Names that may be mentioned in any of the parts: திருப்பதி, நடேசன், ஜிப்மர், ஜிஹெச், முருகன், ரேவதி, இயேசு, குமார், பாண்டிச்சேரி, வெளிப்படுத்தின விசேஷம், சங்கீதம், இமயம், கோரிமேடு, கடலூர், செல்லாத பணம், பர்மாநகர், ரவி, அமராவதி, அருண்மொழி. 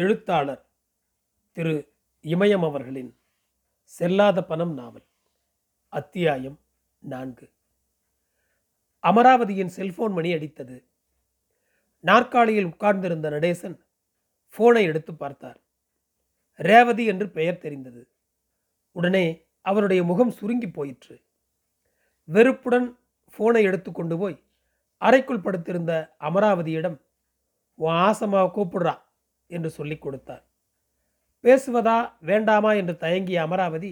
எழுத்தாளர் திரு இமயம் அவர்களின் செல்லாத பணம் நாவல் அத்தியாயம் 4. அமராவதியின் செல்போன் மணி அடித்தது. நாற்காலியில் உட்கார்ந்திருந்த நடேசன் போனை எடுத்து பார்த்தார். ரேவதி என்று பெயர் தெரிந்தது. உடனே அவருடைய முகம் சுருங்கி போயிற்று. வெறுப்புடன் போனை எடுத்து கொண்டு போய் அறைக்குள் படுத்திருந்த அமராவதியிடம் உன் ஆசமாவை கூப்பிடுறா என்று சொல்லி கொடுத்தார். பேசுவதா வேண்டாமா என்று தயங்கிய அமராவதி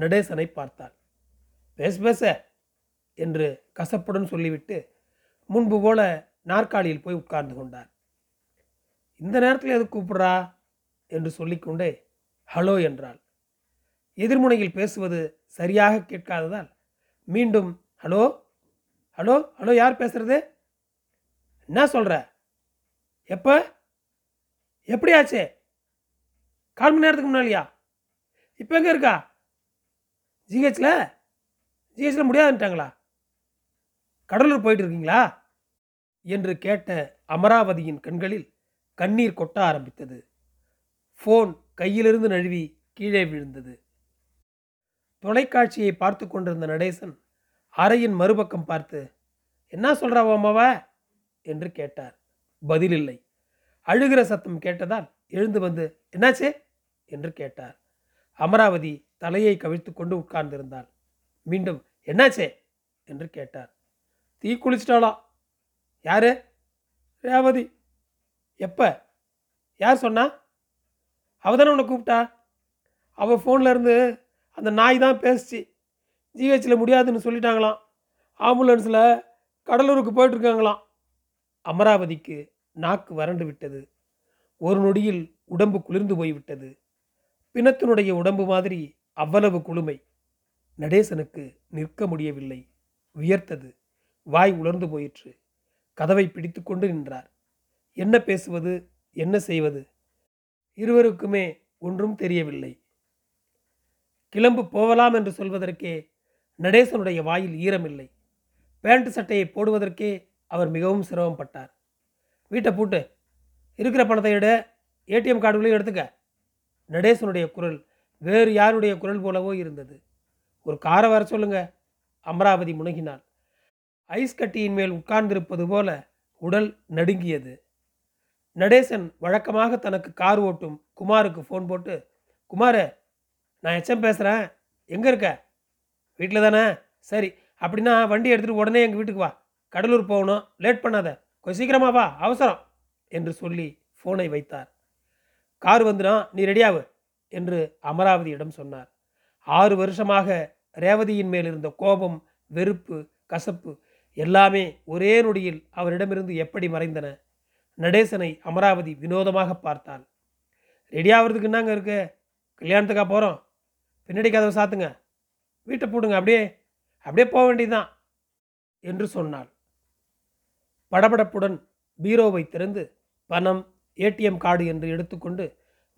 நடேசனை பார்த்தாள். பேச என்று கசப்புடன் சொல்லிவிட்டு முன்பு போல நாற்காலியில் போய் உட்கார்ந்து கொண்டார். இந்த நேரத்தில் எது கூப்பிடுறா என்று சொல்லிக்கொண்டே ஹலோ என்றாள். எதிர்முனையில் பேசுவது சரியாக கேட்காததால் மீண்டும் ஹலோ ஹலோ ஹலோ யார் பேசுறது? என்ன சொல்கிற? எப்போ? எப்படி ஆச்சே? கால் மணி நேரத்துக்கு முன்னாலியா? இப்போ எங்கே இருக்கா? ஜிஹெச்சில் முடியாதுட்டாங்களா? கடலூர் போயிட்டு இருக்கீங்களா என்று கேட்ட அமராவதியின் கண்களில் கண்ணீர் கொட்ட ஆரம்பித்தது. ஃபோன் கையிலிருந்து நழுவி கீழே விழுந்தது. தொலைக்காட்சியை பார்த்து கொண்டிருந்த நடேசன் அறையின் மறுபக்கம் பார்த்து என்ன சொல்கிறாவோ அம்மாவா என்று கேட்டார். பதிலில்லை. அழுகிற சத்தம் கேட்டதால் எழுந்து வந்து என்னாச்சே என்று கேட்டார். அமராவதி தலையை கவிழ்த்து கொண்டு உட்கார்ந்திருந்தாள். மீண்டும் என்னாச்சே என்று கேட்டார். தீ குளிச்சிட்டாளா? யாரு? ரேவதி. எப்போ? யார் சொன்னா? அவ தானே உன்னை கூப்பிட்டா? அவள் ஃபோன்லேருந்து அந்த நாய் தான் பேசிச்சு. ஜிஹெச்சில் முடியாதுன்னு சொல்லிட்டாங்களாம். ஆம்புலன்ஸில் கடலூருக்கு போயிட்டுருக்காங்களாம். அமராவதிக்கு நாக்கு வறண்டு விட்டது. ஒரு நொடியில் உடம்பு குளிர்ந்து போய்விட்டது. பிணத்தினுடைய உடம்பு மாதிரி அவ்வளவு குளுமை. நடேசனுக்கு நிற்க முடியவில்லை. வியர்த்தது. வாய் உலர்ந்து போயிற்று. கதவை பிடித்து கொண்டு நின்றார். என்ன பேசுவது, என்ன செய்வது? இருவருக்குமே ஒன்றும் தெரியவில்லை. கிளம்பு போகலாம் என்று சொல்வதற்கே நடேசனுடைய வாயில் ஈரமில்லை. பேண்ட் சட்டையை போடுவதற்கே அவர் மிகவும் சிரமப்பட்டார். வீட்டை பூட்டு, இருக்கிற பணத்தை எடு, ஏடிஎம் கார்டுகளையும் எடுத்துக்க. நடேசனுடைய குரல் வேறு யாருடைய குரல் போலவோ இருந்தது. ஒரு காரை வர சொல்லுங்க. அமராவதி முனகினாள். ஐஸ் கட்டியின் மேல் உட்கார்ந்திருப்பது போல உடல் நடுங்கியது. நடேசன் வழக்கமாக தனக்கு கார் ஓட்டும் குமாருக்கு ஃபோன் போட்டு, குமார் நான் எச்எம் பேசுகிறேன், எங்கே இருக்க? வீட்டில் தானே? சரி, அப்படின்னா வண்டி எடுத்துகிட்டு உடனே எங்கள் வீட்டுக்கு வா. கடலூர் போகணும், லேட் பண்ணாத, கொஞ்சம் சீக்கிரமாக வா, அவசரம் என்று சொல்லி ஃபோனை வைத்தார். கார் வந்துடும், நீ ரெடியாகு என்று அமராவதியிடம் சொன்னார். 6 வருஷமாக ரேவதியின் மேல் இருந்த கோபம், வெறுப்பு, கசப்பு எல்லாமே ஒரே நொடியில் அவரிடமிருந்து எப்படி மறைந்தன? நடேசனை அமராவதி வினோதமாக பார்த்தாள். ரெடியாகிறதுக்கு என்னங்க இருக்கு? கல்யாணத்துக்காக போகிறோம். பின்னாடி கதவை சாத்துங்க, வீட்டை போடுங்க, அப்படியே அப்படியே போக வேண்டியதுதான் என்று சொன்னாள். படபடப்புடன் பீரோவை திறந்து பணம், ஏடிஎம் கார்டு என்று எடுத்துக்கொண்டு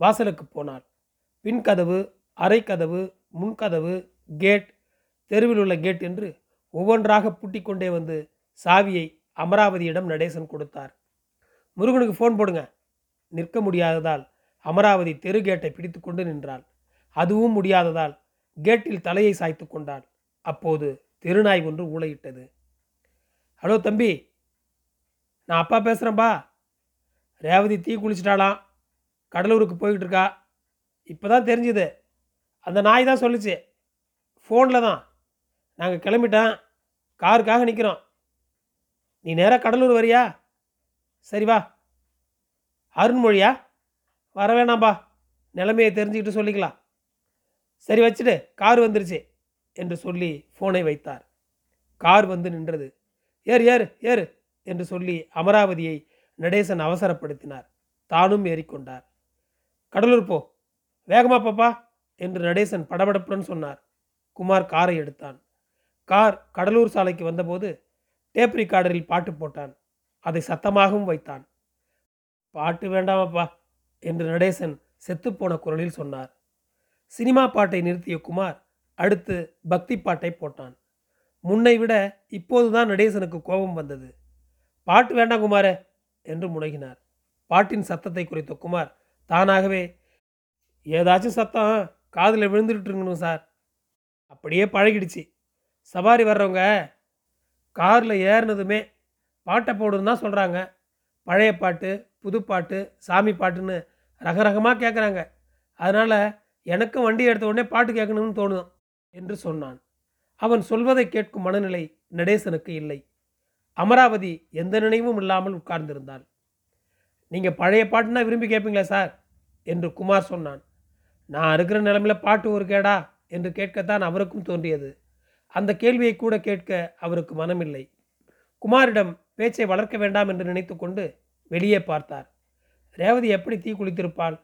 வாசலுக்கு போனாள். பின்கதவு, அரைக்கதவு, முன்கதவு, கேட், தெருவில் உள்ள கேட் என்று ஒவ்வொன்றாக பூட்டிக்கொண்டே வந்து சாவியை அமராவதியிடம் நடேசன் கொடுத்தார். முருகனுக்கு ஃபோன் போடுங்க. நிற்க முடியாததால் அமராவதி தெரு கேட்டை பிடித்து கொண்டு நின்றாள். அதுவும் முடியாததால் கேட்டில் தலையை சாய்த்து கொண்டாள். அப்போது தெருநாய் ஒன்று ஊளையிட்டது. ஹலோ தம்பி, நான் அப்பா பேசுகிறேன்பா. ரேவதி தீ குளிச்சிட்டாலாம், கடலூருக்கு போய்கிட்டு இருக்கா. இப்போ தான் தெரிஞ்சுது. அந்த நாய் தான் சொல்லிச்சு. ஃபோனில் தான். நாங்கள் கிளம்பிட்டேன், காருக்காக நிற்கிறோம். நீ நேராக கடலூர் வரியா? சரி வா. அருண்மொழியா? வர வேணாம்பா, நிலைமையை தெரிஞ்சுக்கிட்டு சொல்லிக்கலாம். சரி வச்சுட்டு, கார் வந்துருச்சு என்று சொல்லி ஃபோனை வைத்தார். கார் வந்து நின்றது. ஏறு ஏறு ஏறு என்று சொல்லி அமராவதியை நடேசன் அவசரப்படுத்தினார். தானும் ஏறிக்கொண்டார். கடலூர் போ, வேகமா பாப்பா என்று நடேசன் படபடப்புடன் சொன்னார். குமார் காரை எடுத்தான். கார் கடலூர் சாலைக்கு வந்தபோது டேப் ரிகார்டரில் பாட்டு போட்டான். அதை சத்தமாகவும் வைத்தான். பாட்டு வேண்டாமப்பா என்று நடேசன் செத்துப்போன குரலில் சொன்னார். சினிமா பாட்டை நிறுத்திய குமார் அடுத்து பக்தி பாட்டை போட்டான். முன்னை விட இப்போதுதான் நடேசனுக்கு கோபம் வந்தது. பாட்டு வேண்டாம் குமாரே என்று முனகினார். பாட்டின் சத்தத்தை குறைத்த குமார் தானாகவே ஏதாச்சும் சத்தம் காதில் விழுந்துட்டுருங்கணும் சார். அப்படியே பழகிடுச்சு. சவாரி வர்றவங்க காரில் ஏறினதுமே பாட்டை போடுன்னு தான் சொல்கிறாங்க. பழைய பாட்டு, புதுப்பாட்டு, சாமி பாட்டுன்னு ரகரகமாக கேட்குறாங்க. அதனால் எனக்கும் வண்டி எடுத்த உடனே பாட்டு கேட்கணும்னு தோணும் என்று சொன்னான். அவன் சொல்வதை கேட்கும் மனநிலை நடேசனுக்கு இல்லை. அமராவதி எந்த நினைவும் இல்லாமல் உட்கார்ந்திருந்தாள். நீங்கள் பழைய பாட்டுனா விரும்பி கேட்பீங்களா சார் என்று குமார் சொன்னான். நான் இருக்கிற நிலமையில் பாட்டு ஒரு கேடா என்று கேட்கத்தான் அவருக்கும் தோன்றியது. அந்த கேள்வியை கூட கேட்க அவருக்கு மனமில்லை. குமாரிடம் பேச்சை வளர்க்க வேண்டாம் என்று நினைத்து கொண்டு வெளியே பார்த்தார். ரேவதி எப்படி தீ குளித்திருப்பாள்?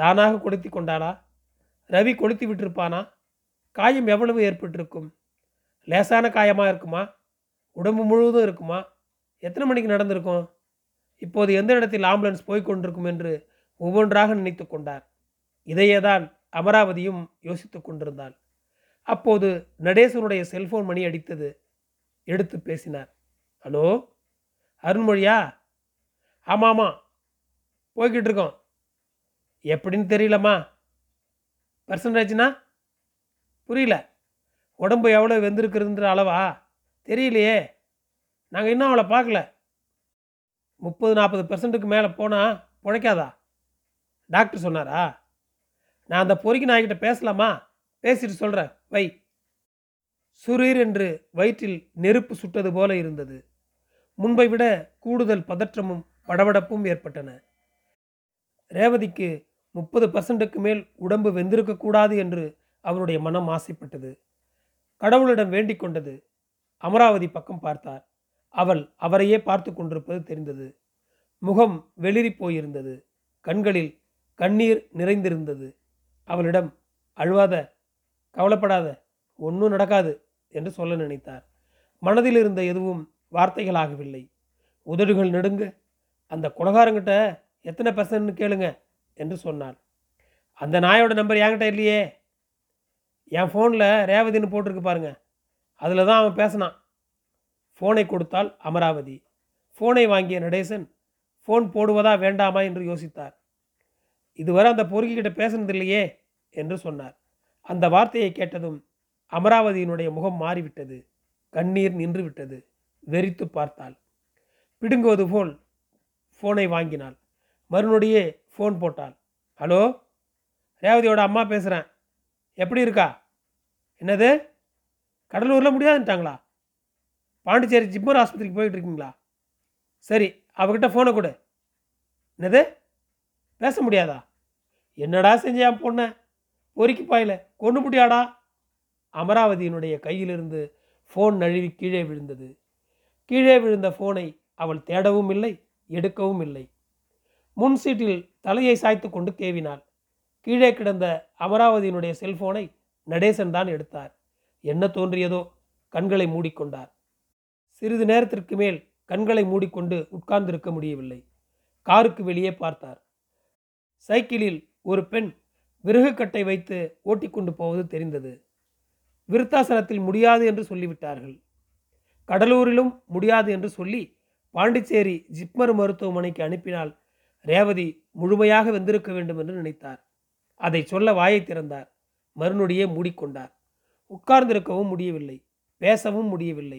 தானாக கொளுத்தி கொண்டாளா? ரவி கொளுத்தி விட்டிருப்பானா? காயம் எவ்வளவு ஏற்பட்டிருக்கும்? லேசான காயமாக இருக்குமா? உடம்பு முழுவதும் இருக்குமா? எத்தனை மணிக்கு நடந்திருக்கும்? இப்போது எந்த இடத்தில் ஆம்புலன்ஸ் போய்கொண்டிருக்கும் என்று ஒவ்வொன்றாக நினைத்து கொண்டார். இதையேதான் அமராவதியும் யோசித்து கொண்டிருந்தாள். அப்போது நடேசனுடைய செல்போன் மணி அடித்தது. எடுத்து பேசினார். ஹலோ, அருண்மொழியா? ஆமாம், போய்கிட்டு இருக்கோம். எப்படின்னு தெரியலம்மா. பர்சன்டேஜ்னா புரியல. உடம்பு எவ்வளோ வெந்திருக்குதுன்ற அளவா? தெரியலையே, நாங்கள் இன்னும் அவளை பார்க்கல. 30-40% மேலே போனால் பிழைக்காதா டாக்டர் சொன்னாரா? நான் அந்த பொறுக்கி நாய்கிட்ட பேசலாமா? பேசிட்டு சொல்கிறேன். வை. சுரீர் என்று வயிற்றில் நெருப்பு சுட்டது போல இருந்தது. முன்பை விட கூடுதல் பதற்றமும் படபடப்பும் ஏற்பட்டன. ரேவதிக்கு 30% மேல் உடம்பு வெந்திருக்கக்கூடாது என்று அவருடைய மனம் ஆசைப்பட்டது. கடவுளிடம் வேண்டிக் கொண்டது. அமராவதி பக்கம் பார்த்தார். அவள் அவரையே பார்த்து கொண்டிருப்பது தெரிந்தது. முகம் வெளிரி போயிருந்தது. கண்களில் கண்ணீர் நிறைந்திருந்தது. அவளிடம் அழுவாத, கவலைப்படாத, ஒன்றும் நடக்காது என்று சொல்ல நினைத்தார். மனதில் இருந்த எதுவும் வார்த்தைகளாகவில்லை. உதடுகள் நடுங்க. அந்த கொலகாரங்கிட்ட எத்தனை பர்சன்ட்னு கேளுங்க என்று சொன்னாள். அந்த நாயோட நம்பர் என்கிட்ட இல்லையே. என் ஃபோனில் ரேவதின்னு போட்டிருக்கு பாருங்க, அதில் தான் அவன் பேசினான். ஃபோனை கொடுத்தாள் அமராவதி. ஃபோனை வாங்கிய நடேசன் ஃபோன் போடுவதா வேண்டாமா என்று யோசித்தார். இதுவரை அந்த பொறுக்கிக்கிட்ட பேசுனது இல்லையே என்று சொன்னார். அந்த வார்த்தையை கேட்டதும் அமராவதியினுடைய முகம் மாறிவிட்டது. கண்ணீர் நின்று விட்டது. வெறித்து பார்த்தாள். பிடுங்குவது போல் ஃபோனை வாங்கினாள். மறுநொடியே ஃபோன் போட்டாள். ஹலோ, ரேவதியோட அம்மா பேசுகிறேன். எப்படி இருக்கா? என்னது, கடலூரில் முடியாதுட்டாங்களா? பாண்டிச்சேரி ஜிப்மர் ஆஸ்பத்திரிக்கு போயிட்டு இருக்கீங்களா? சரி, அவகிட்ட ஃபோனை கொடு. என்னது, பேச முடியாதா? என்னடா செஞ்சேன் பொண்ணை, பொறுக்கி பாயில கொண்டு முடியாடா. அமராவதியினுடைய கையிலிருந்து ஃபோன் நழுவி கீழே விழுந்தது. கீழே விழுந்த ஃபோனை அவள் தேடவும் இல்லை, எடுக்கவும் இல்லை. முன் சீட்டில் தலையை சாய்த்து கொண்டு கேவினாள். கீழே கிடந்த அமராவதியினுடைய செல்போனை நடேசன் தான் எடுத்தார். என்ன தோன்றியதோ கண்களை மூடிக்கொண்டார். சிறிது நேரத்திற்கு மேல் கண்களை மூடிக்கொண்டு உட்கார்ந்திருக்க முடியவில்லை. காருக்கு வெளியே பார்த்தார். சைக்கிளில் ஒரு பெண் விறகுக்கட்டை வைத்து ஓட்டிக்கொண்டு போவது தெரிந்தது. விருத்தாசலத்தில் முடியாது என்று சொல்லிவிட்டார்கள். கடலூரிலும் முடியாது என்று சொல்லி பாண்டிச்சேரி ஜிப்மர் மருத்துவமனைக்கு அனுப்பினால் ரேவதி முழுமையாக வெந்திருக்க வேண்டும் என்று நினைத்தார். அதை சொல்ல வாயை திறந்தார். மறுநொடியே மூடிக்கொண்டார். உட்கார்ந்திருக்கவும் முடியவில்லை, பேசவும் முடியவில்லை,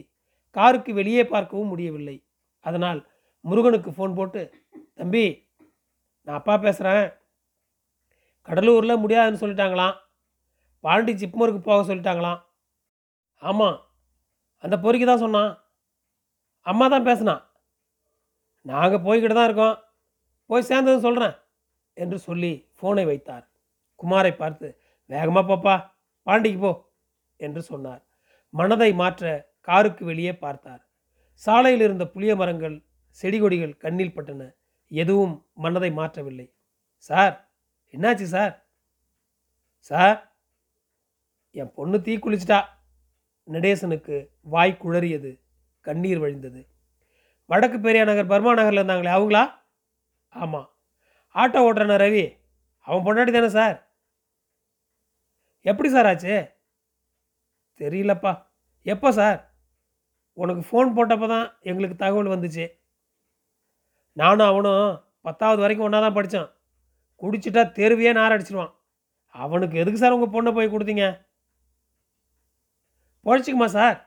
காருக்கு வெளியே பார்க்கவும் முடியவில்லை. அதனால் முருகனுக்கு ஃபோன் போட்டு, தம்பி நான் அப்பா பேசுகிறேன், கடலூரில் முடியாதுன்னு சொல்லிட்டாங்களாம், பாண்டி ஜிப்மருக்கு போக சொல்லிட்டாங்களாம். ஆமாம், அந்த பொறுக்கி தான் சொன்னான், அம்மா தான் பேசினா, நாங்கள் போய்கிட்டு தான் இருக்கோம், போய் சேர்ந்ததுன்னு சொல்கிறேன் என்று சொல்லி ஃபோனை வைத்தார். குமாரை பார்த்து, வேகமாக போப்பா, பாண்டிக்கு போ என்று சொன்னார். மனதை மாற்ற காருக்கு வெளியே பார்த்தார். சாலையில் இருந்த புளிய மரங்கள், செடிகொடிகள் கண்ணில் பட்டன. எதுவும் மனதை மாற்றவில்லை. சார், என்னாச்சு சார்? சார், என் பொண்ணு தீ குளிச்சிட்டா. நடேசனுக்கு வாய் குளறியது. கண்ணீர் வழிந்தது. வடக்கு பெரியாநகர் பர்மாநகரில் இருந்தாங்களே, அவங்களா? ஆமாம். ஆட்டோ ஓட்டுறனா ரவி? அவன் பொண்டாட்டி தானே சார். எப்படி சார் ஆச்சு? தெரியலப்பா. எப்போ சார்? உனக்கு ஃபோன் போட்டப்போ தான் எங்களுக்கு தகவல் வந்துச்சு. நானும் அவனும் 10th வரைக்கும் ஒன்றா தான் படித்தான். குடிச்சிட்டா தெருவையே நார் அடிச்சிடுவான். அவனுக்கு எதுக்கு சார் உங்கள் பொண்ணை போய் கொடுத்தீங்க? பொழைச்சிக்குமா சார்?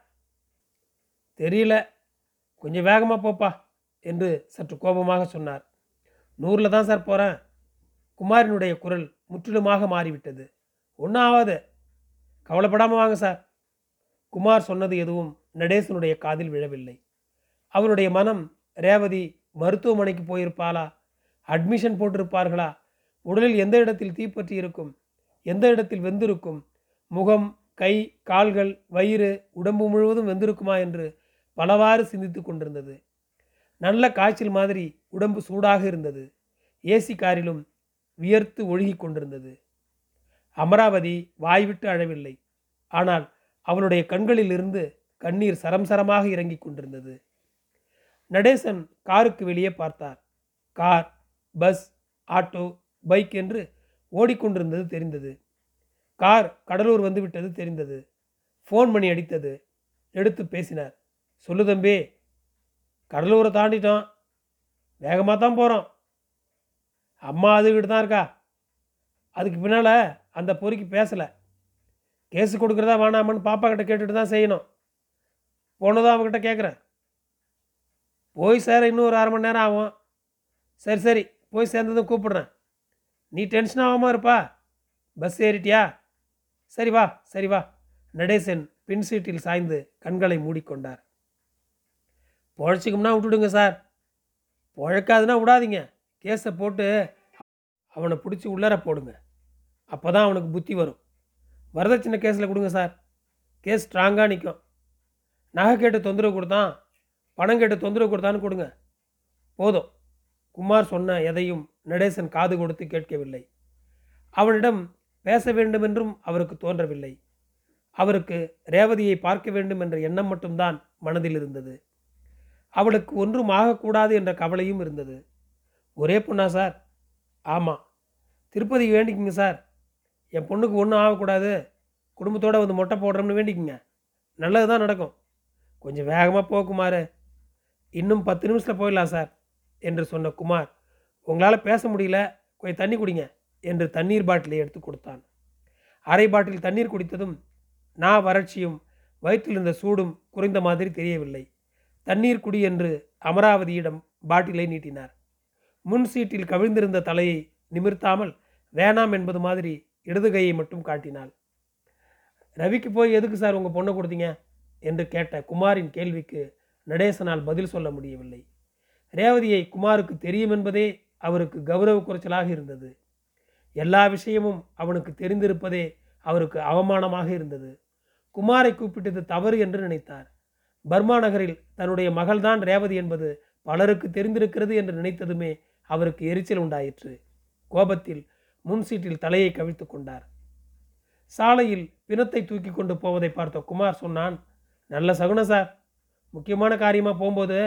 தெரியல, கொஞ்சம் வேகமாக போப்பா என்று சற்று கோபமாக சொன்னார். 100 தான் சார் போகிறேன். குமாரினுடைய குரல் முற்றிலுமாக மாறிவிட்டது. ஒன்றும் ஆகாது, கவலைப்படாமல் வாங்க சார். குமார் சொன்னது எதுவும் நடேசனுடைய காதில் விழவில்லை. அவருடைய மனம் ரேவதி மருத்துவமனைக்கு போயிருப்பாளா, அட்மிஷன் போட்டிருப்பார்களா, உடலில் எந்த இடத்தில் தீப்பற்றி இருக்கும், எந்த இடத்தில் வெந்திருக்கும், முகம், கை, கால்கள், வயிறு, உடம்பு முழுவதும் வெந்திருக்குமா என்று பலவாறு சிந்தித்து கொண்டிருந்தது. நல்ல காய்ச்சல் மாதிரி உடம்பு சூடாக இருந்தது. ஏசி காரிலும் வியர்த்து ஒழுகி கொண்டிருந்தது. அமராவதி வாய்விட்டு அழவில்லை. ஆனால் அவளுடைய கண்களிலிருந்து கண்ணீர் சரம்சரமாக இறங்கி கொண்டிருந்தது. நடேசன் காருக்கு வெளியே பார்த்தார். கார், பஸ், ஆட்டோ, பைக் என்று ஓடிக்கொண்டிருந்தது தெரிந்தது. கார் கடலூர் வந்துவிட்டது தெரிந்தது. ஃபோன் மணி அடித்தது. எடுத்து பேசினார். சொல்லு தம்பி, கடலூரை தாண்டிட்டோம், வேகமாக தான் போகிறோம். அம்மா அதுக்கிட்டு தான் இருக்கா. அதுக்கு பின்னால் அந்த பொறுக்கி பேசலை. கேஸு கொடுக்குறதா வேணாமான்னு பாப்பா கிட்ட கேட்டுட்டு தான் செய்யணும். போனதும் அவங்ககிட்ட கேட்குறேன். போய் சேர இன்னும் ஒரு 1/2 மணி நேரம் ஆகும். சரி சரி, போய் சேர்ந்ததும் கூப்பிடுறேன். நீ டென்ஷன் ஆகாமல் இருப்பா. பஸ் ஏறிட்டியா? சரி வா, சரி வா. நடேசன் பின் சீட்டில் சாய்ந்து கண்களை மூடிக்கொண்டார். பொழைச்சிக்கும்னா விட்டுடுங்க சார், பொழைக்காதுன்னா விடாதீங்க. கேஸை போட்டு அவனை பிடிச்சி உள்ளர போடுங்க. அப்போ தான் அவனுக்கு புத்தி வரும். வரதட்சணை கேஸில் கொடுங்க சார், கேஸ் ஸ்ட்ராங்காக நிற்கும். நகை கேட்டு தொந்தரவு கொடுத்தான், பணம் கேட்டு தொந்தரவு கொடுத்தான்னு கொடுங்க, போதும். குமார் சொன்ன எதையும் நடேசன் காது கொடுத்து கேட்கவில்லை. அவனிடம் பேச வேண்டுமென்றும் அவருக்கு தோன்றவில்லை. அவருக்கு ரேவதியை பார்க்க வேண்டும் என்ற எண்ணம் மட்டும்தான் மனதில் இருந்தது. அவளுக்கு ஒன்றும் ஆகக்கூடாது என்ற கவலையும் இருந்தது. ஒரே பொண்ணா சார்? ஆமாம். திருப்பதி வேண்டிக்குங்க சார், என் பொண்ணுக்கு ஒன்றும் ஆகக்கூடாது, குடும்பத்தோடு வந்து மொட்டை போடுறோம்னு வேண்டிக்குங்க. நல்லது தான் நடக்கும். கொஞ்சம் வேகமாக போ குமார், இன்னும் 10 நிமிஷத்தில் போயிடலாம் சார் என்று சொன்ன குமார், உங்களால் பேச முடியல, கொஞ்சம் தண்ணி குடிங்க என்று தண்ணீர் பாட்டிலை எடுத்து கொடுத்தான். அரை பாட்டில் தண்ணீர் குடித்ததும் நா வறட்சியும் வயிற்றில் இருந்த சூடும் குறைந்த மாதிரி தெரியவில்லை. தண்ணீர் குடி என்று அமராவதியிடம் பாட்டிலை நீட்டினார். முன் சீட்டில் கவிழ்ந்திருந்த தலையை நிமிர்த்தாமல் வேணாம் என்பது மாதிரி இடது கையை மட்டும் காட்டினாள். ரவிக்கு போய் எதுக்கு சார் உங்கள் பொண்ணை கொடுத்தீங்க என்று கேட்ட குமாரின் கேள்விக்கு நடேசனால் பதில் சொல்ல முடியவில்லை. ரேவதியை குமாருக்கு தெரியும் என்பதே அவருக்கு கௌரவ குறைச்சலாக இருந்தது. எல்லா விஷயமும் அவனுக்கு தெரிந்திருப்பதே அவருக்கு அவமானமாக இருந்தது. குமாரை கூப்பிட்டது தவறு என்று நினைத்தார். பர்மாநகரில் தன்னுடைய மகள்தான் ரேவதி என்பது பலருக்கு தெரிந்திருக்கிறது என்று நினைத்ததுமே அவருக்கு எரிச்சல் உண்டாயிற்று. கோபத்தில் முன்சீட்டில் தலையை கவிழ்த்து கொண்டார். சாலையில் பிணத்தை தூக்கி கொண்டு போவதை பார்த்த குமார் சொன்னான், நல்ல சகுனம் சார், முக்கியமான காரியமாக போகும்போது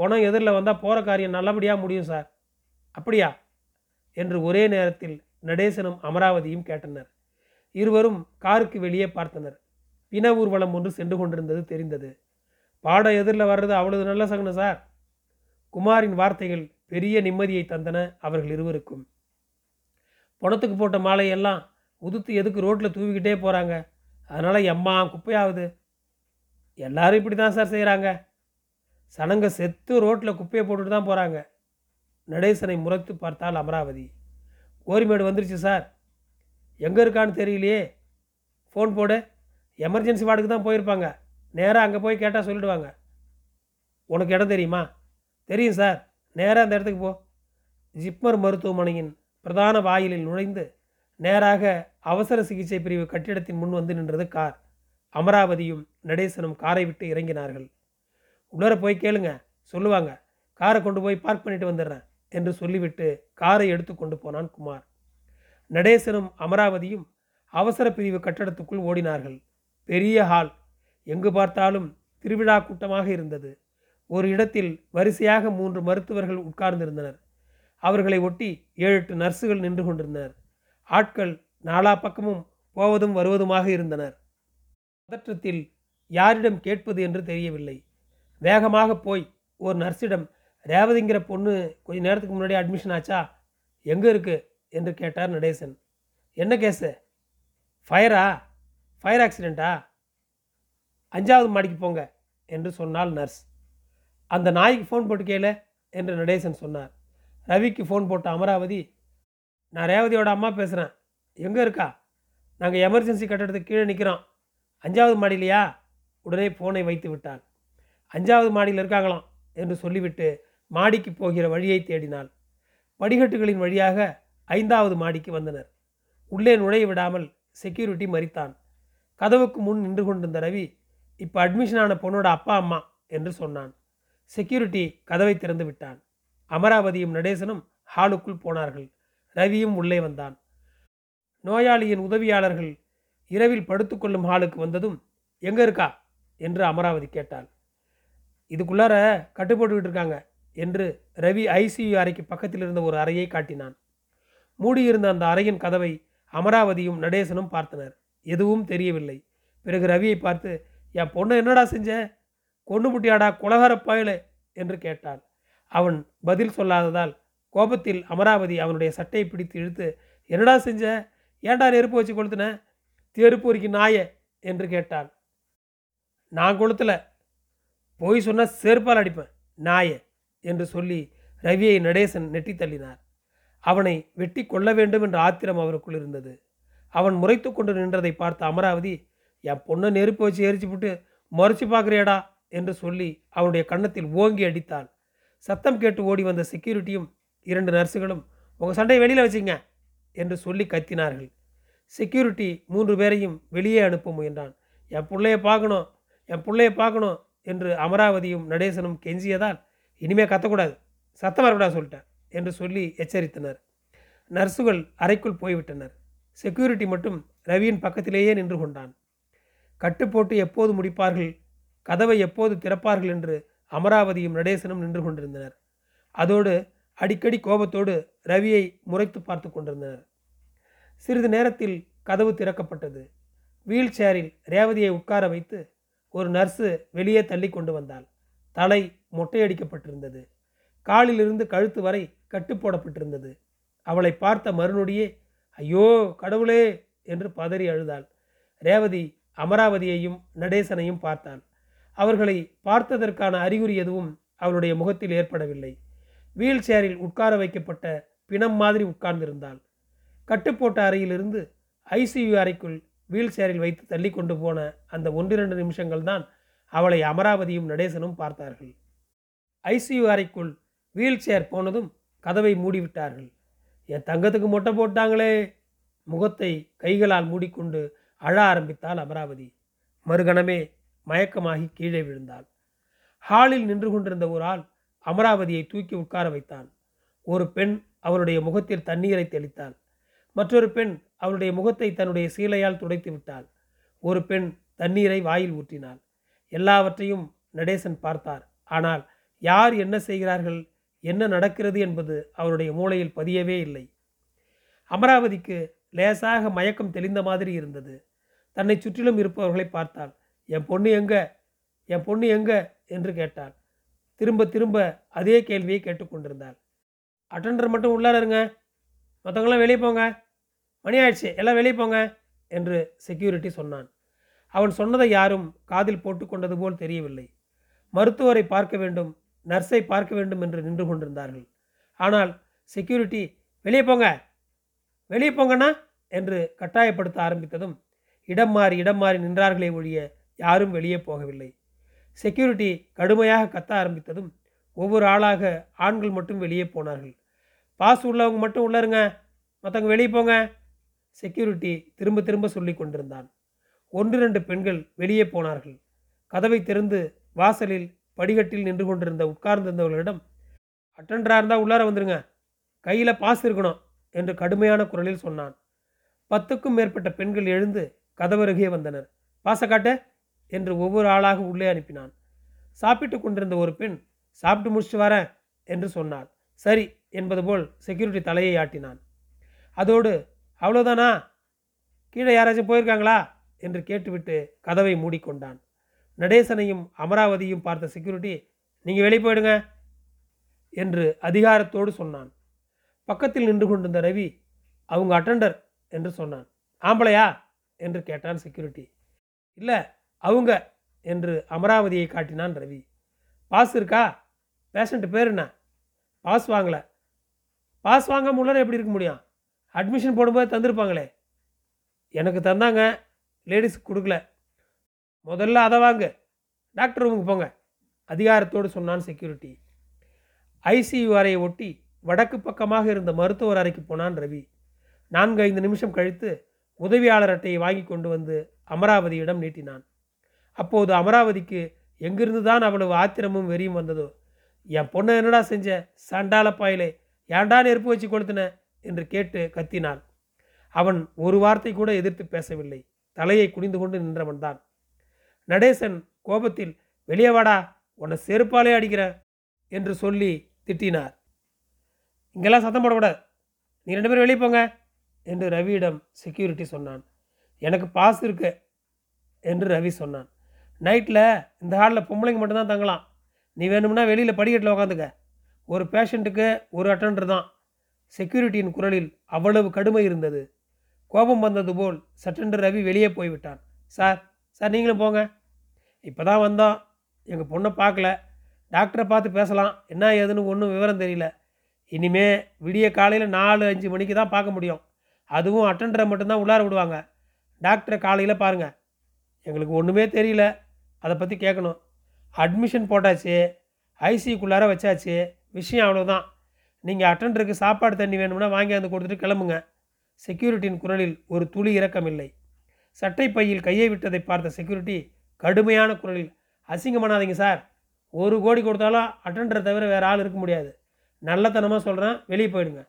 பணம் எதிரில் வந்தால் போகிற காரியம் நல்லபடியாக முடியும் சார். அப்படியா என்று ஒரே நேரத்தில் நடேசனும் அமராவதியும் கேட்டனர். இருவரும் காருக்கு வெளியே பார்த்தனர். பிண ஊர்வலம் ஒன்று சென்று கொண்டிருந்தது தெரிந்தது. பாடம் எதிரில் வர்றது அவ்வளவு நல்ல சகுனம் சார். குமாரின் வார்த்தைகள் பெரிய நிம்மதியை தந்தன அவர்கள் இருவருக்கும். பணத்துக்கு போட்ட மாலையெல்லாம் உதுத்து எதுக்கு ரோட்டில் தூவிக்கிட்டே போகிறாங்க, அதனால் எம்மா குப்பையாகுது. எல்லாரும் இப்படி தான் சார் செய்கிறாங்க, சனங்க செத்து ரோட்டில் குப்பையை போட்டுட்டு தான் போகிறாங்க. நடேசனை முறைத்து பார்த்தால் அமராவதி, கோரிமேடு வந்துருச்சு சார், எங்கே இருக்கான்னு தெரியலையே, ஃபோன் போடு, எமர்ஜென்சி வார்டுக்கு தான் போயிருப்பாங்க, நேராக அங்கே போய் கேட்டால் சொல்லிடுவாங்க. உனக்கு இடம் தெரியுமா? தெரியும் சார், நேராக அந்த இடத்துக்கு போ. ஜிப்மர் மருத்துவமனையின் பிரதான வாயிலில் நுழைந்து நேராக அவசர சிகிச்சை பிரிவு கட்டிடத்தின் முன் வந்து நின்றது கார். அமராவதியும் நடேசனும் காரை விட்டு இறங்கினார்கள். உள்ளர போய் கேளுங்க, சொல்லுவாங்க, காரை கொண்டு போய் பார்க் பண்ணிட்டு வந்துடுறேன் என்று சொல்லிவிட்டு காரை எடுத்து கொண்டு போனான் குமார். நடேசனும் அமராவதியும் அவசர பிரிவு கட்டடத்துக்குள் ஓடினார்கள். பெரிய ஹால், எங்கு பார்த்தாலும் திருவிழா கூட்டமாக இருந்தது. ஒரு இடத்தில் வரிசையாக 3 மருத்துவர்கள் உட்கார்ந்திருந்தனர். அவர்களை ஒட்டி 7-8 நர்ஸுகள் நின்று கொண்டிருந்தனர். ஆட்கள் நாலா பக்கமும் போவதும் வருவதுமாக இருந்தனர். பதற்றத்தில் யாரிடம் கேட்பது என்று தெரியவில்லை. வேகமாக போய் ஒரு நர்ஸிடம், ரேவதிங்கிற பொண்ணு கொஞ்ச நேரத்துக்கு முன்னாடி அட்மிஷன் ஆச்சா, எங்கே இருக்குது என்று கேட்டார் நடேசன். என்ன கேஸு? ஃபயரா? ஃபயர் ஆக்சிடெண்ட்டா? 5வது மாடிக்கு போங்க என்று சொன்னால் நர்ஸ். அந்த நாய்க்கு ஃபோன் போட்டு கேளு என்று நடேசன் சொன்னார். ரவிக்கு ஃபோன் போட்ட அமராவதி, நான் ரேவதியோட அம்மா பேசுகிறேன், எங்கே இருக்கா? நாங்கள் எமர்ஜென்சி கட்டடத்துக்கு கீழே நிற்கிறோம். 5வது மாடியிலையா? உடனே ஃபோனை வைத்து விட்டாள். 5வது மாடியில் இருக்காங்களாம் என்று சொல்லிவிட்டு மாடிக்கு போகிற வழியை தேடினாள். படிக்கட்டுகளின் வழியாக 5வது மாடிக்கு வந்தனர். உள்ளே நுழைய விடாமல் செக்யூரிட்டி மறித்தான். கதவுக்கு முன் நின்று கொண்டிருந்த ரவி, இப்போ அட்மிஷன் ஆன பொண்ணோட அப்பா அம்மா என்று சொன்னான். செக்யூரிட்டி கதவை திறந்து விட்டான். அமராவதியும் நடேசனும் ஹாலுக்குள் போனார்கள். ரவியும் உள்ளே வந்தான். நோயாளியின் உதவியாளர்கள் இரவில் படுத்துக்கொள்ளும் ஹாலுக்கு வந்ததும், எங்கே இருக்கா என்று அமராவதி கேட்டாள். இதுக்குள்ளார கட்டுப்போட்டுக்கிட்டு இருக்காங்க என்று ரவி ஐசியு அறைக்கு பக்கத்தில் இருந்த ஒரு அறையை காட்டினான். மூடியிருந்த அந்த அறையின் கதவை அமராவதியும் நடேசனும் பார்த்தனர். எதுவும் தெரியவில்லை. பிறகு ரவியை பார்த்து, என் பொண்ணு என்னடா செஞ்ச? கொன்னுபுட்டியாடா குலகார பயலே என்று கேட்டாள். அவன் பதில் சொல்லாததால் கோபத்தில் அமராவதி அவனுடைய சட்டையை பிடித்து இழுத்து, என்னடா செஞ்ச? ஏன்டா நெருப்பு வச்சு கொளுத்துன? தெருப்பூரிக்கு நாயே என்று கேட்டாள். நான் கொளுத்தலை, போய் சொன்னால் செருப்பால் அடிப்பேன் நாயே என்று சொல்லி ரவியை நடேசன் நெட்டி தள்ளினார். அவனை வெட்டி கொள்ள வேண்டும் என்ற ஆத்திரம் அவருக்குள் இருந்தது. அவன் முறைத்து கொண்டு நின்றதை பார்த்த அமராவதி, என் பொண்ணை நெருப்பு வச்சு எரிச்சு விட்டு மறைச்சு பார்க்குறியடா என்று சொல்லி அவனுடைய கன்னத்தில் ஓங்கி அடித்தாள். சத்தம் கேட்டு ஓடி வந்த செக்யூரிட்டியும் 2 நர்ஸுகளும், உங்கள் சண்டையை வெளியில் வச்சிங்க என்று சொல்லி கத்தினார்கள். செக்யூரிட்டி 3 பேரையும் வெளியே அனுப்ப முயன்றான். என் பிள்ளையை பார்க்கணும், என் பிள்ளையை பார்க்கணும் என்று அமராவதியும் நடேசனும் கெஞ்சியதால், இனிமேல் கத்தக்கூடாது, சத்தம் வரக்கூடாது சொல்லிட்டேன் என்று சொல்லி எச்சரித்தனர். நர்ஸுகள் அறைக்குள் போய்விட்டனர். செக்யூரிட்டி மட்டும் ரவியின் பக்கத்திலேயே நின்று கொண்டான். கட்டுப்போட்டு எப்போது முடிப்பார்கள், கதவை எப்போது திறப்பார்கள் என்று அமராவதியும் நடேசனும் நின்று கொண்டிருந்தனர். அதோடு அடிக்கடி கோபத்தோடு ரவியை முறைத்து பார்த்து கொண்டிருந்தனர். சிறிது நேரத்தில் கதவு திறக்கப்பட்டது. வீல் சேரில் ரேவதியை உட்கார வைத்து ஒரு நர்ஸு வெளியே தள்ளி கொண்டு வந்தாள். தலை மொட்டையடிக்கப்பட்டிருந்தது. காலிலிருந்து கழுத்து வரை கட்டு போடப்பட்டிருந்தது. அவளை பார்த்த மறுநொடியே, ஐயோ கடவுளே என்று பதறி அழுதாள். ரேவதி அமராவதியையும் நடேசனையும் பார்த்தாள். அவர்களை பார்த்ததற்கான அறிகுறி எதுவும் அவளுடைய முகத்தில் ஏற்படவில்லை. வீல் சேரில் உட்கார வைக்கப்பட்ட பிணம் மாதிரி உட்கார்ந்திருந்தாள். கட்டுப்போட்ட அறையிலிருந்து ஐசியு அறைக்குள் வீல் சேரில் வைத்து தள்ளி கொண்டு போன அந்த 1-2 நிமிஷங்கள் தான் அவளை அமராவதியும் நடேசனும் பார்த்தார்கள். ஐசியு அறைக்குள் வீல் சேர் போனதும் கதவை மூடிவிட்டார்கள். என் தங்கத்துக்கு மொட்டை போட்டாங்களே, முகத்தை கைகளால் மூடிக்கொண்டு அழ ஆரம்பித்தாள் அமராவதி. மறுகணமே மயக்கமாகி கீழே விழுந்தாள். ஹாலில் நின்று கொண்டிருந்த ஒரு ஆள் அமராவதியை தூக்கி உட்கார வைத்தான். ஒரு பெண் அவளுடைய முகத்தில் தண்ணீரை தெளித்தாள். மற்றொரு பெண் அவளுடைய முகத்தை தன்னுடைய சீலையால் துடைத்து விட்டாள். ஒரு பெண் தண்ணீரை வாயில் ஊற்றினாள். எல்லாவற்றையும் நடேசன் பார்த்தார். ஆனால் யார் என்ன செய்கிறார்கள், என்ன நடக்கிறது என்பது அவருடைய மூளையில் பதியவே இல்லை. அமராவதிக்கு லேசாக மயக்கம் தெளிந்த மாதிரி இருந்தது. தன்னை சுற்றிலும் இருப்பவர்களை பார்த்தாள். என் பொண்ணு எங்க, என் பொண்ணு எங்க என்று கேட்டாள். திரும்ப திரும்ப அதே கேள்வியை கேட்டுக்கொண்டிருந்தாள். அட்டெண்டர் மட்டும் உள்ளார இருங்க, மற்றவங்களாம் வெளியே போங்க, மணி ஆயிடுச்சு, எல்லாம் வெளியே போங்க என்று செக்யூரிட்டி சொன்னான். அவன் சொன்னதை யாரும் காதில் போட்டு கொண்டது போல் தெரியவில்லை. மருத்துவரை பார்க்க வேண்டும், நர்ஸை பார்க்க வேண்டும் என்று நின்று கொண்டிருந்தார்கள். ஆனால் செக்யூரிட்டி வெளியே போங்க, வெளியே போங்கண்ணா என்று கட்டாயப்படுத்த ஆரம்பித்ததும் இடம் மாறி நின்றார்களே ஒழிய யாரும் வெளியே போகவில்லை. செக்யூரிட்டி கடுமையாக கத்த ஆரம்பித்ததும் ஒவ்வொரு ஆளாக ஆண்கள் மட்டும் வெளியே போனார்கள். பாஸ் உள்ளவங்க மட்டும் உள்ளருங்க, மற்றவங்க வெளியே போங்க, செக்யூரிட்டி திரும்ப திரும்ப சொல்லி கொண்டிருந்தான். 1-2 பெண்கள் வெளியே போனார்கள். கதவை திறந்து வாசலில் படிக்கட்டில் நின்று கொண்டிருந்த உட்கார்ந்திருந்தவர்களிடம், அட்டெண்டராக இருந்தால் உள்ளார வந்துடுங்க, கையில் பாஸ் இருக்கணும் என்று கடுமையான குரலில் சொன்னான். 10க்கும் மேற்பட்ட பெண்கள் எழுந்து கதவருகே வந்தனர். பாசை காட்ட என்று ஒவ்வொரு ஆளாக உள்ளே அனுப்பினான். சாப்பிட்டு கொண்டிருந்த ஒரு பெண், சாப்பிட்டு முடிச்சுட்டு வரேன் என்று சொன்னாள். சரி என்பது போல் செக்யூரிட்டி தலையை ஆட்டினான். அதோடு அவ்வளோதானா, கீழே யாராச்சும் போயிருக்காங்களா என்று கேட்டுவிட்டு கதவை மூடிக்கொண்டான். நடேசனையும் அமராவதியும் பார்த்த செக்யூரிட்டி, நீங்கள் வெளியே போயிடுங்க என்று அதிகாரத்தோடு சொன்னான். பக்கத்தில் நின்று கொண்டிருந்த ரவி, அவங்க அட்டெண்டர் என்று சொன்னான். ஆம்பளையா என்று கேட்டான் செக்யூரிட்டி. இல்லை அவங்க என்று அமராவதியை காட்டினான் ரவி. பாஸ் இருக்கா? பேஷண்ட்டு பேர் என்ன? பாஸ் வாங்கலை. பாஸ் வாங்காமல் உள்ளே எப்படி இருக்க முடியும்? அட்மிஷன் போடும்போது தந்திருப்பாங்களே. எனக்கு தந்தாங்க, லேடிஸுக்கு கொடுக்கல. முதல்ல அதை வாங்க, டாக்டர் ரூமுக்கு போங்க அதிகாரத்தோடு சொன்னான் செக்யூரிட்டி. ஐசியு அறையை ஒட்டி வடக்கு பக்கமாக இருந்த மருத்துவர் அறைக்கு போனான் ரவி. 4-5 நிமிஷம் கழித்து உதவியாளர் அட்டையை வாங்கி கொண்டு வந்து அமராவதியிடம் நீட்டினான். அப்போது அமராவதிக்கு எங்கிருந்து தான் அவ்வளவு ஆத்திரமும் வெறியும் வந்ததோ. என் பொண்ணை என்னடா செஞ்ச சண்டாளப்பாயிலே, ஏண்டா நெருப்பு வச்சு கொளுத்தின என்று கேட்டு கத்தினாள். அவன் ஒரு வார்த்தை கூட எதிர்த்து பேசவில்லை. தலையை குனிந்து கொண்டு நின்றவன் தான் நடேசன். கோபத்தில் வெளியே வாடா, உன்னை செருப்பாலே அடிக்கிற என்று சொல்லி திட்டினார். இங்கெல்லாம் சத்தம் போடக்கூடாது, நீ 2 பேரும் வெளியே போங்க என்று ரவியிடம் செக்யூரிட்டி சொன்னான். எனக்கு பாஸ் இருக்கு என்று ரவி சொன்னான். நைட்டில் இந்த ஹாலில் பொம்பளைங்க மட்டும்தான் தங்கலாம். நீ வேணும்னா வெளியில் படிக்கட்டில் உக்காந்துக்க. ஒரு பேஷண்ட்டுக்கு ஒரு அட்டெண்டர் தான். செக்யூரிட்டியின் குரலில் அவ்வளவு கடுமை இருந்தது. கோபம் வந்தது போல் சட்டென்று ரவி வெளியே போய்விட்டான். சார் சார் நீங்களும் போங்க, இப்போ தான் வந்தோம், எங்கள் பொண்ணை பார்க்கல, டாக்டரை பார்த்து பேசலாம், என்ன ஏதுன்னு ஒன்றும் விவரம் தெரியல. இனிமே விடிய காலையில் 4-5 மணிக்கு தான் பார்க்க முடியும். அதுவும் அட்டெண்டரை மட்டும்தான் உள்ளார விடுவாங்க. டாக்டரை காலையில் பாருங்கள். எங்களுக்கு ஒன்றுமே தெரியல, அதை பற்றி கேட்கணும். அட்மிஷன் போட்டாச்சு, ஐசிக்குள்ளார வச்சாச்சு, விஷயம் அவ்வளோதான். நீங்கள் அட்டெண்டருக்கு சாப்பாடு தண்ணி வேணும்னா வாங்கி வந்து கொடுத்துட்டு கிளம்புங்க. செக்யூரிட்டியின் குரலில் ஒரு துளி இரக்கமில்லை. சட்டை பையில் கையை விட்டதை பார்த்த செக்யூரிட்டி கடுமையான குரலில், அசிங்கம் பண்ணாதீங்க சார், 1 கோடி கொடுத்தாலும் அட்டெண்டரை தவிர வேறு ஆள் இருக்க முடியாது. நல்லத்தனமாக சொல்கிறேன், வெளியே போயிடுங்க.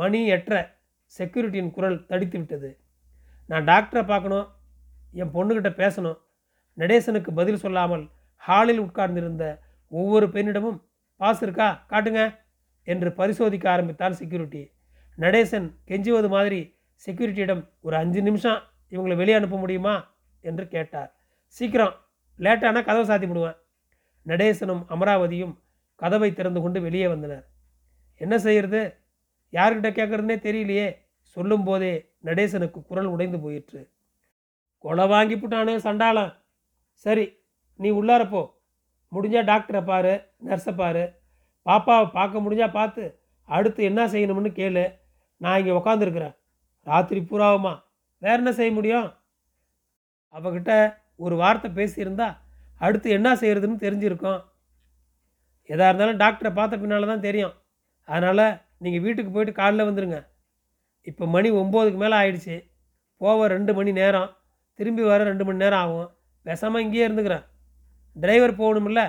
மணி 8:30. செக்யூரிட்டியின் குரல் தடித்து விட்டது. நான் டாக்டரை பார்க்கணும், என் பொண்ணுக்கிட்ட பேசணும். நடேசனுக்கு பதில் சொல்லாமல் ஹாலில் உட்கார்ந்திருந்த ஒவ்வொரு பெண்ணிடமும் பாஸ் இருக்கா காட்டுங்க என்று பரிசோதிக்க ஆரம்பித்தான் செக்யூரிட்டி. நடேசன் கெஞ்சுவது மாதிரி செக்யூரிட்டியிடம், ஒரு 5 நிமிஷம் இவங்களை வெளியே அனுப்ப முடியுமா என்று கேட்டார். சீக்கிரம், லேட்டானால் கதவை சாத்திவிடுவேன். நடேசனும் அமராவதியும் கதவை திறந்து கொண்டு வெளியே வந்தனர். என்ன செய்கிறது, யார்கிட்ட கேட்குறதுனே தெரியலையே சொல்லும் போதே நடேசனுக்கு குரல் உடைந்து போயிற்று. கொலை வாங்கிப்புட்டானே சண்டாளம். சரி, நீ உள்ளாரப்போ, முடிஞ்சால் டாக்டரை பாரு, நர்ஸை பாரு, பாப்பாவை பார்க்க முடிஞ்சால் பார்த்து அடுத்து என்ன செய்யணும்னு கேளு. நான் இங்கே உக்காந்துருக்குறேன். ராத்திரி பூராவுமா வேற என்ன செய்ய முடியும்? அவகிட்ட ஒரு வார்த்தை பேசியிருந்தா அடுத்து என்ன செய்கிறதுன்னு தெரிஞ்சிருக்கோம். எதாக இருந்தாலும் டாக்டரை பார்த்த பின்னால் தான் தெரியும். அதனால் நீங்கள் வீட்டுக்கு போயிட்டு காலையில் வந்துடுங்க. இப்போ மணி 9க்கு மேலே ஆயிடுச்சு. போக 2 மணி நேரம், திரும்பி வர 2 மணி நேரம் ஆகும். பேசாமல் இங்கேயே இருந்துக்கிறேன். டிரைவர் போகணுமில்ல?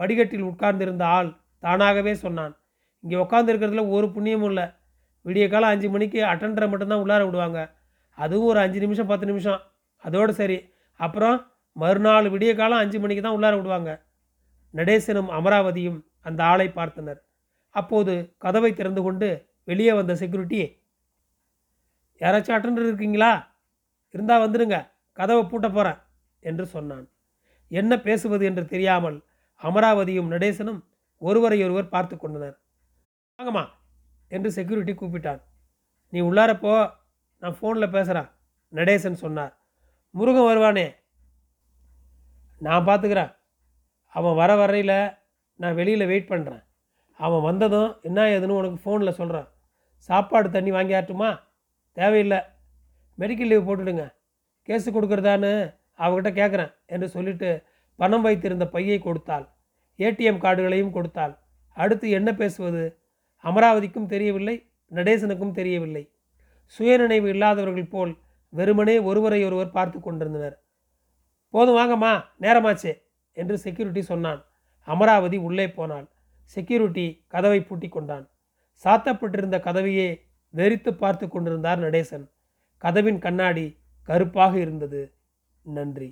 படிக்கட்டில் உட்கார்ந்திருந்த ஆள் தானாகவே சொன்னான். இங்கே உட்காந்துருக்கிறதுல ஒரு புண்ணியமும் இல்லை. விடிய காலம் 5 மணிக்கு அட்டெண்டரை மட்டும்தான் உள்ளார விடுவாங்க. அதுவும் ஒரு 5-10 நிமிஷம், அதோடு சரி. அப்புறம் மறுநாள் விடிய காலம் 5 மணிக்கு தான் உள்ளார விடுவாங்க. நடேசனும் அமராவதியும் அந்த ஆளை பார்த்தனர். அப்போது கதவை திறந்து கொண்டு வெளியே வந்த செக்யூரிட்டி, யாராச்சும் அட்டெண்டர் இருக்கீங்களா? இருந்தால் வந்துடுங்க, கதவை பூட்ட போகிறேன் என்று சொன்னான். என்ன பேசுவது என்று தெரியாமல் அமராவதியும் நடேசனும் ஒருவரையொருவர் பார்த்து கொண்டனர். வாங்கம்மா என்று செக்யூரிட்டி கூப்பிட்டான். நீ உள்ளாரப்போ, நான் ஃபோனில் பேசுகிறேன் நடேசன் சொன்னார். முருகன் வருவானே, நான் பார்த்துக்கிறேன். அவன் வர வரையில் நான் வெளியில் வெயிட் பண்ணுறேன். அவன் வந்ததும் என்ன ஏதுன்னு உனக்கு ஃபோனில் சொல்கிறான். சாப்பாடு தண்ணி வாங்கி ஆட்டுமா? தேவையில்லை. மெடிக்கல் லீவ் போட்டுடுங்க. கேஸு கொடுக்குறதான்னு அவகிட்ட கேட்குறேன் என்று சொல்லிவிட்டு பணம் வைத்திருந்த பையை கொடுத்தாள். ஏடிஎம் கார்டுகளையும் கொடுத்தாள். அடுத்து என்ன பேசுவது? அமராவதிக்கும் தெரியவில்லை, நடேசனுக்கும் தெரியவில்லை. சுயநினைவு இல்லாதவர்கள் போல் வெறுமனே ஒருவரையொருவர் பார்த்து கொண்டிருந்தனர். போதும் வாங்கம்மா, நேரமாச்சே என்று செக்யூரிட்டி சொன்னான். அமராவதி உள்ளே போனாள். செக்யூரிட்டி கதவை பூட்டி கொண்டான். சாத்தப்பட்டிருந்த கதவையே வெறித்து பார்த்து கொண்டிருந்தார் நடேசன். கதவின் கண்ணாடி கருப்பாக இருந்தது. நன்றி.